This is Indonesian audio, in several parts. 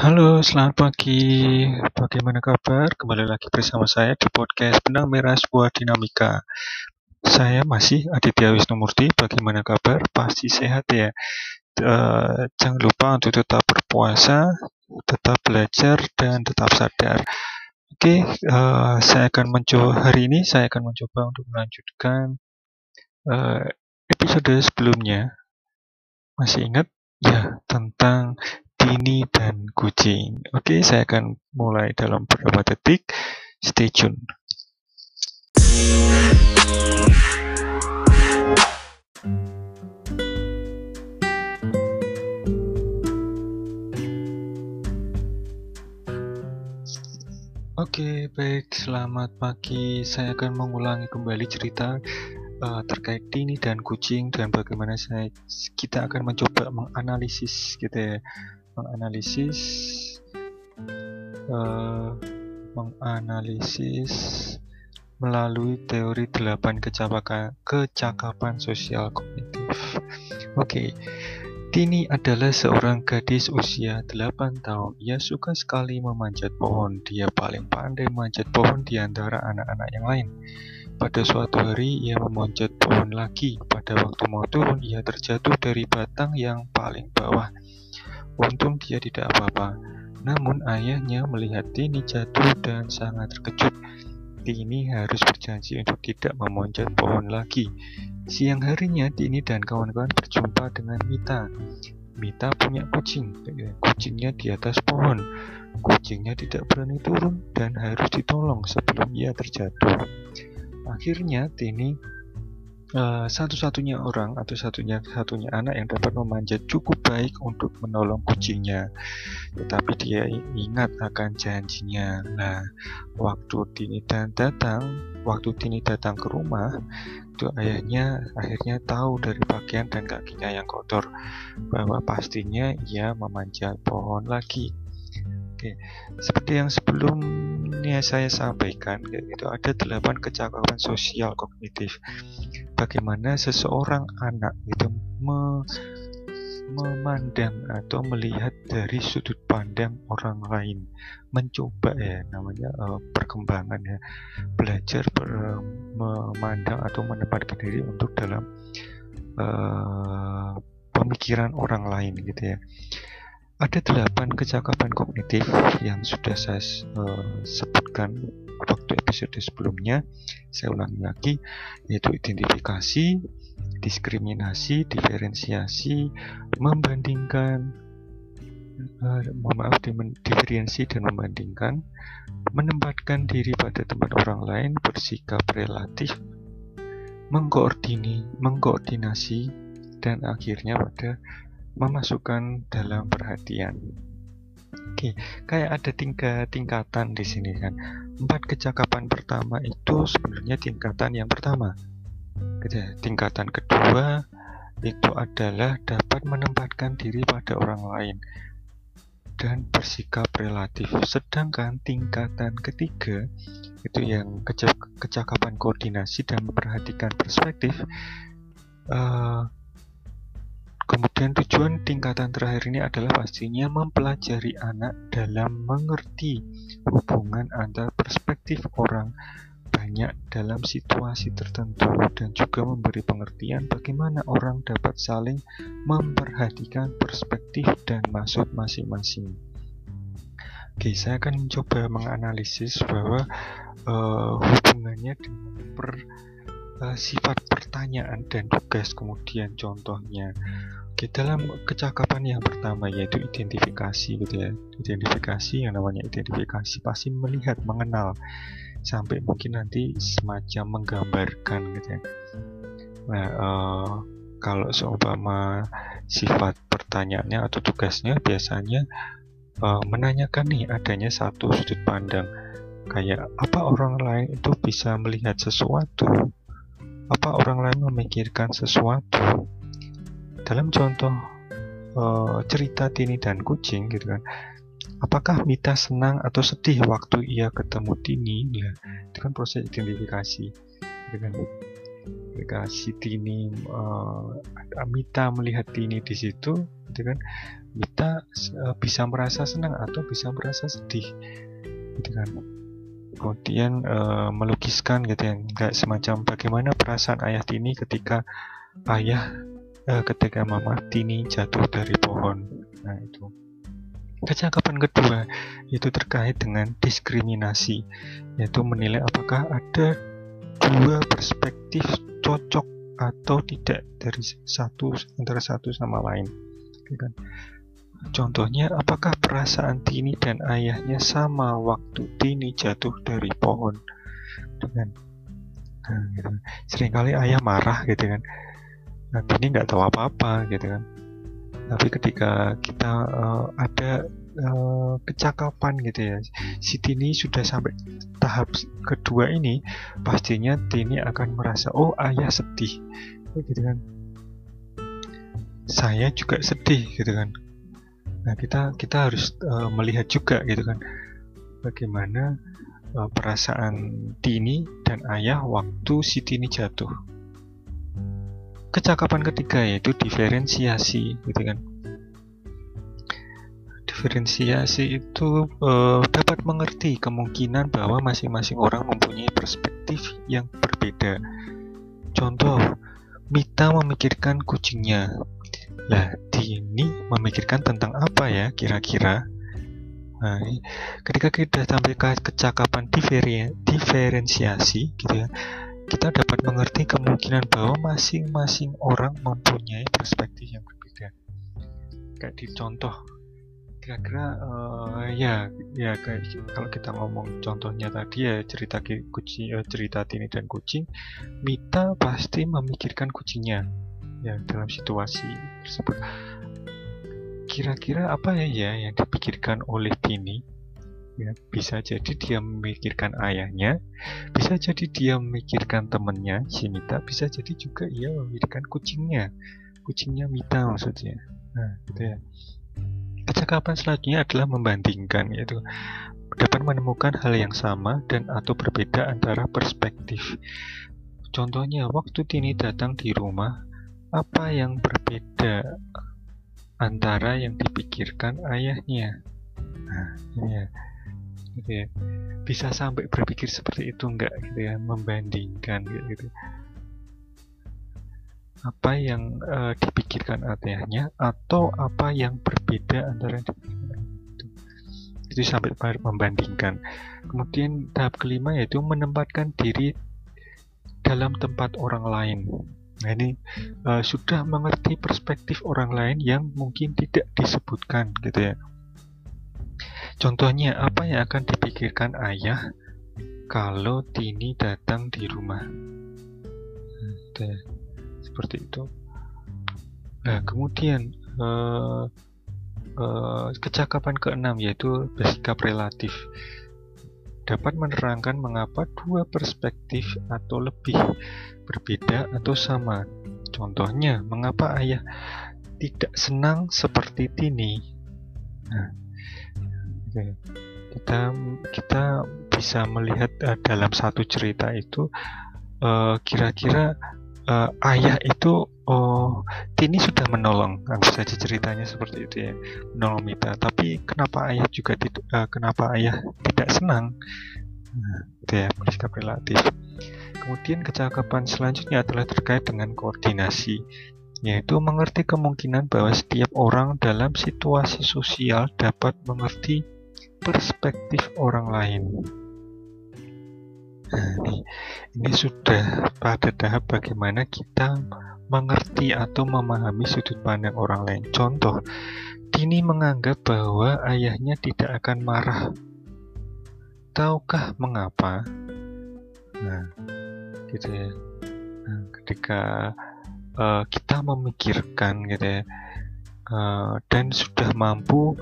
Halo, selamat pagi. Bagaimana kabar? Kembali lagi bersama saya di podcast Benang Merah Sebuah Dinamika. Saya masih Aditya Wisnu Murti. Bagaimana kabar? Pasti sehat ya. Jangan lupa untuk tetap berpuasa, tetap belajar, dan tetap sadar. Oke, hari ini saya akan mencoba untuk melanjutkan episode sebelumnya. Masih ingat? Ya, tentang Tini dan kucing. Oke, saya akan mulai dalam beberapa detik. Stay tune. Oke, baik. Selamat pagi. Saya akan mengulangi kembali cerita terkait Tini dan kucing dan bagaimana kita akan mencoba menganalisis melalui teori 8 kecakapan sosial kognitif. Oke. Tini adalah seorang gadis usia 8 tahun. Ia suka sekali memanjat pohon. Dia paling pandai memanjat pohon di antara anak-anak yang lain. Pada suatu hari, ia memanjat pohon lagi. Pada waktu mau turun, ia terjatuh dari batang yang paling bawah. Untung dia tidak apa-apa. Namun, ayahnya melihat Tini jatuh dan sangat terkejut. Tini harus berjanji untuk tidak memanjat pohon lagi. Siang harinya, Tini dan kawan-kawan berjumpa dengan Mita. Mita punya kucing. Kucingnya di atas pohon. Kucingnya tidak berani turun dan harus ditolong sebelum ia terjatuh. Akhirnya, Tini satu-satunya anak yang dapat memanjat cukup baik untuk menolong kucingnya. Tetapi dia ingat akan janjinya. Nah, waktu Tini datang ke rumah, ayahnya tahu dari pakaian dan kakinya yang kotor bahwa pastinya ia memanjat pohon lagi. Oke, seperti yang sebelumnya saya sampaikan, itu ada 8 kecakapan sosial kognitif. Bagaimana seseorang anak itu memandang atau melihat dari sudut pandang orang lain, mencoba ya namanya perkembangan ya, belajar memandang atau menempatkan diri untuk dalam pemikiran orang lain gitu ya. Ada 8 kecakapan kognitif yang sudah saya sebutkan waktu episode sebelumnya. Saya ulangi lagi, yaitu identifikasi, diskriminasi, diferensiasi, diferensi dan membandingkan, menempatkan diri pada tempat orang lain, bersikap relatif, mengkoordinasi, dan akhirnya pada memasukkan dalam perhatian. Oke, kayak ada 3 tingkatan di sini kan. 4 kecakapan pertama itu sebenarnya tingkatan yang pertama. Tingkatan kedua itu adalah dapat menempatkan diri pada orang lain dan bersikap relatif. Sedangkan tingkatan ketiga itu yang kecakapan koordinasi dan memperhatikan perspektif. Kemudian tujuan tingkatan terakhir ini adalah pastinya mempelajari anak dalam mengerti hubungan antar perspektif orang banyak dalam situasi tertentu dan juga memberi pengertian bagaimana orang dapat saling memperhatikan perspektif dan maksud masing-masing. Oke, saya akan mencoba menganalisis bahwa hubungannya dengan sifat pertanyaan dan tugas, kemudian contohnya. Oke, dalam kecakapan yang pertama yaitu identifikasi gitu ya. Identifikasi, yang namanya identifikasi pasti melihat, mengenal, sampai mungkin nanti semacam menggambarkan gitu ya. Nah, kalau seumpama sifat pertanyaannya atau tugasnya biasanya menanyakan nih adanya satu sudut pandang, kayak apa orang lain itu bisa melihat sesuatu, apa orang lain memikirkan sesuatu. Dalam contoh cerita Tini dan kucing gitu kan, apakah Mita senang atau sedih waktu ia ketemu Tini ya, itu kan proses identifikasi dengan Tini. Mita melihat Tini di situ gitu kan, Mita bisa merasa senang atau bisa merasa sedih, gitu kan. Kemudian melukiskan gitu ya, nggak semacam bagaimana perasaan ayah Tini ketika ketika mama Tini jatuh dari pohon. Nah itu. Kecakapan kedua itu terkait dengan diskriminasi, yaitu menilai apakah ada dua perspektif cocok atau tidak dari satu antara satu sama lain. Contohnya, apakah perasaan Tini dan ayahnya sama waktu Tini jatuh dari pohon? Seringkali ayah marah gitu kan, nah Tini nggak tahu apa-apa gitu kan. Tapi ketika kita ada kecakapan gitu ya, si Tini sudah sampai tahap kedua ini, pastinya Tini akan merasa, oh ayah sedih, gitu kan. Saya juga sedih, gitu kan. Nah kita harus melihat juga gitu kan, bagaimana perasaan Tini dan ayah waktu si Tini jatuh. Kecakapan ketiga yaitu diferensiasi, gitu kan. Diferensiasi itu dapat mengerti kemungkinan bahwa masing-masing orang mempunyai perspektif yang berbeda. Contoh, Mita memikirkan kucingnya. Lah, Tini memikirkan tentang apa ya kira-kira? Nah, ketika kita sampai kecakapan diferensiasi, gitu ya, kita dapat mengerti kemungkinan bahwa masing-masing orang mempunyai perspektif yang berbeda. Kayak di contoh, kira-kira kayak kalau kita ngomong contohnya tadi ya, cerita Tini dan kucing, Mita pasti memikirkan kucingnya ya dalam situasi tersebut. Kira-kira apa ya yang dipikirkan oleh Tini? Ya, bisa jadi dia memikirkan ayahnya, bisa jadi dia memikirkan temannya si Mita, bisa jadi juga ia memikirkan kucingnya Mita maksudnya. Nah gitu ya. Kecakapan selanjutnya adalah membandingkan, yaitu dapat menemukan hal yang sama dan atau berbeda antara perspektif. Contohnya, waktu Tini datang di rumah, apa yang berbeda antara yang dipikirkan ayahnya? Nah ini ya. Gitu ya. Bisa sampai berpikir seperti itu enggak gitu ya, membandingkan gitu. Apa yang dipikirkan ayahnya atau apa yang berbeda antara itu sampai membandingkan. Kemudian tahap kelima yaitu menempatkan diri dalam tempat orang lain. Nah ini sudah mengerti perspektif orang lain yang mungkin tidak disebutkan gitu ya. Contohnya, apa yang akan dipikirkan ayah kalau Tini datang di rumah? Seperti itu. Nah, kemudian kecakapan keenam yaitu bersikap relatif. Dapat menerangkan mengapa dua perspektif atau lebih berbeda atau sama. Contohnya, mengapa ayah tidak senang seperti Tini? Nah, kita bisa melihat dalam satu cerita itu kira-kira ayah itu Tini sudah menolong, anggap saja ceritanya seperti itu ya, menolong Mita. Tapi kenapa ayah tidak senang? Nah, itu ya, bersikap relatif. Kemudian kecakapan selanjutnya adalah terkait dengan koordinasi, yaitu mengerti kemungkinan bahwa setiap orang dalam situasi sosial dapat mengerti perspektif orang lain. Nah, ini sudah pada tahap bagaimana kita mengerti atau memahami sudut pandang orang lain. Contoh, Tini menganggap bahwa ayahnya tidak akan marah. Tahukah mengapa? Nah, gitu ya. Nah, ketika kita memikirkan gitu ya, dan sudah mampu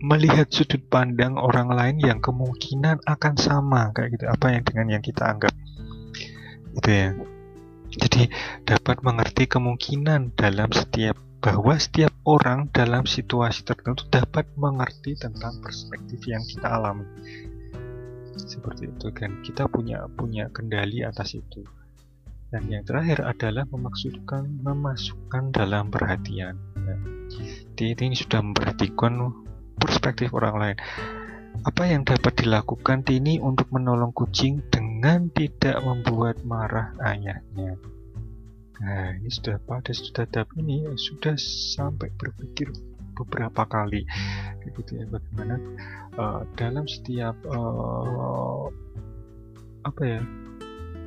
melihat sudut pandang orang lain yang kemungkinan akan sama kayak gitu apa yang dengan yang kita anggap gitu ya. Jadi dapat mengerti kemungkinan bahwa setiap orang dalam situasi tertentu dapat mengerti tentang perspektif yang kita alami. Seperti itu kan, kita punya kendali atas itu. Dan yang terakhir adalah memasukkan dalam perhatian. Tini sudah memperhatikan perspektif orang lain. Apa yang dapat dilakukan Tini untuk menolong kucing dengan tidak membuat marah ayahnya? Nah, ini sudah pada tahap ini ya, sudah sampai berpikir beberapa kali, gitu ya, bagaimana dalam setiap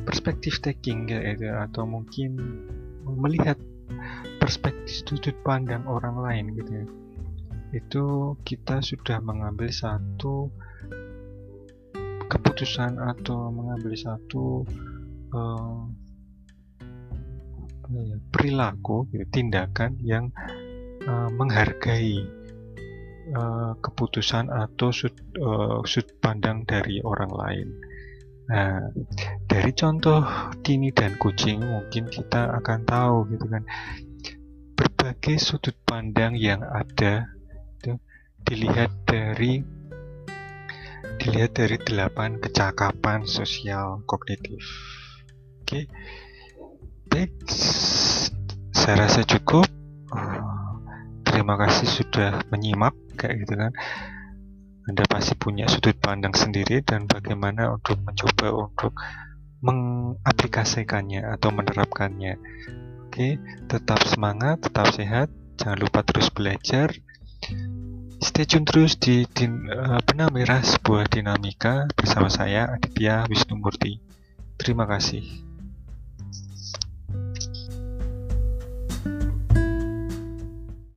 perspektif taking gitu, atau mungkin melihat perspektif sudut pandang orang lain gitu ya, itu kita sudah mengambil satu keputusan atau mengambil satu perilaku gitu, tindakan yang menghargai keputusan atau sudut pandang dari orang lain. Nah, dari contoh Tini dan kucing mungkin kita akan tahu gitu kan, berbagai sudut pandang yang ada itu dilihat dari 8 kecakapan sosial kognitif. Oke. Baik, saya rasa cukup. Terima kasih sudah menyimak kayak gitu kan. Anda pasti punya sudut pandang sendiri dan bagaimana untuk mencoba untuk mengaplikasikannya atau menerapkannya. Oke, tetap semangat, tetap sehat, jangan lupa terus belajar. Stay tune terus di Benang Merah Sebuah Dinamika bersama saya Aditya Wisnu Murti. Terima kasih.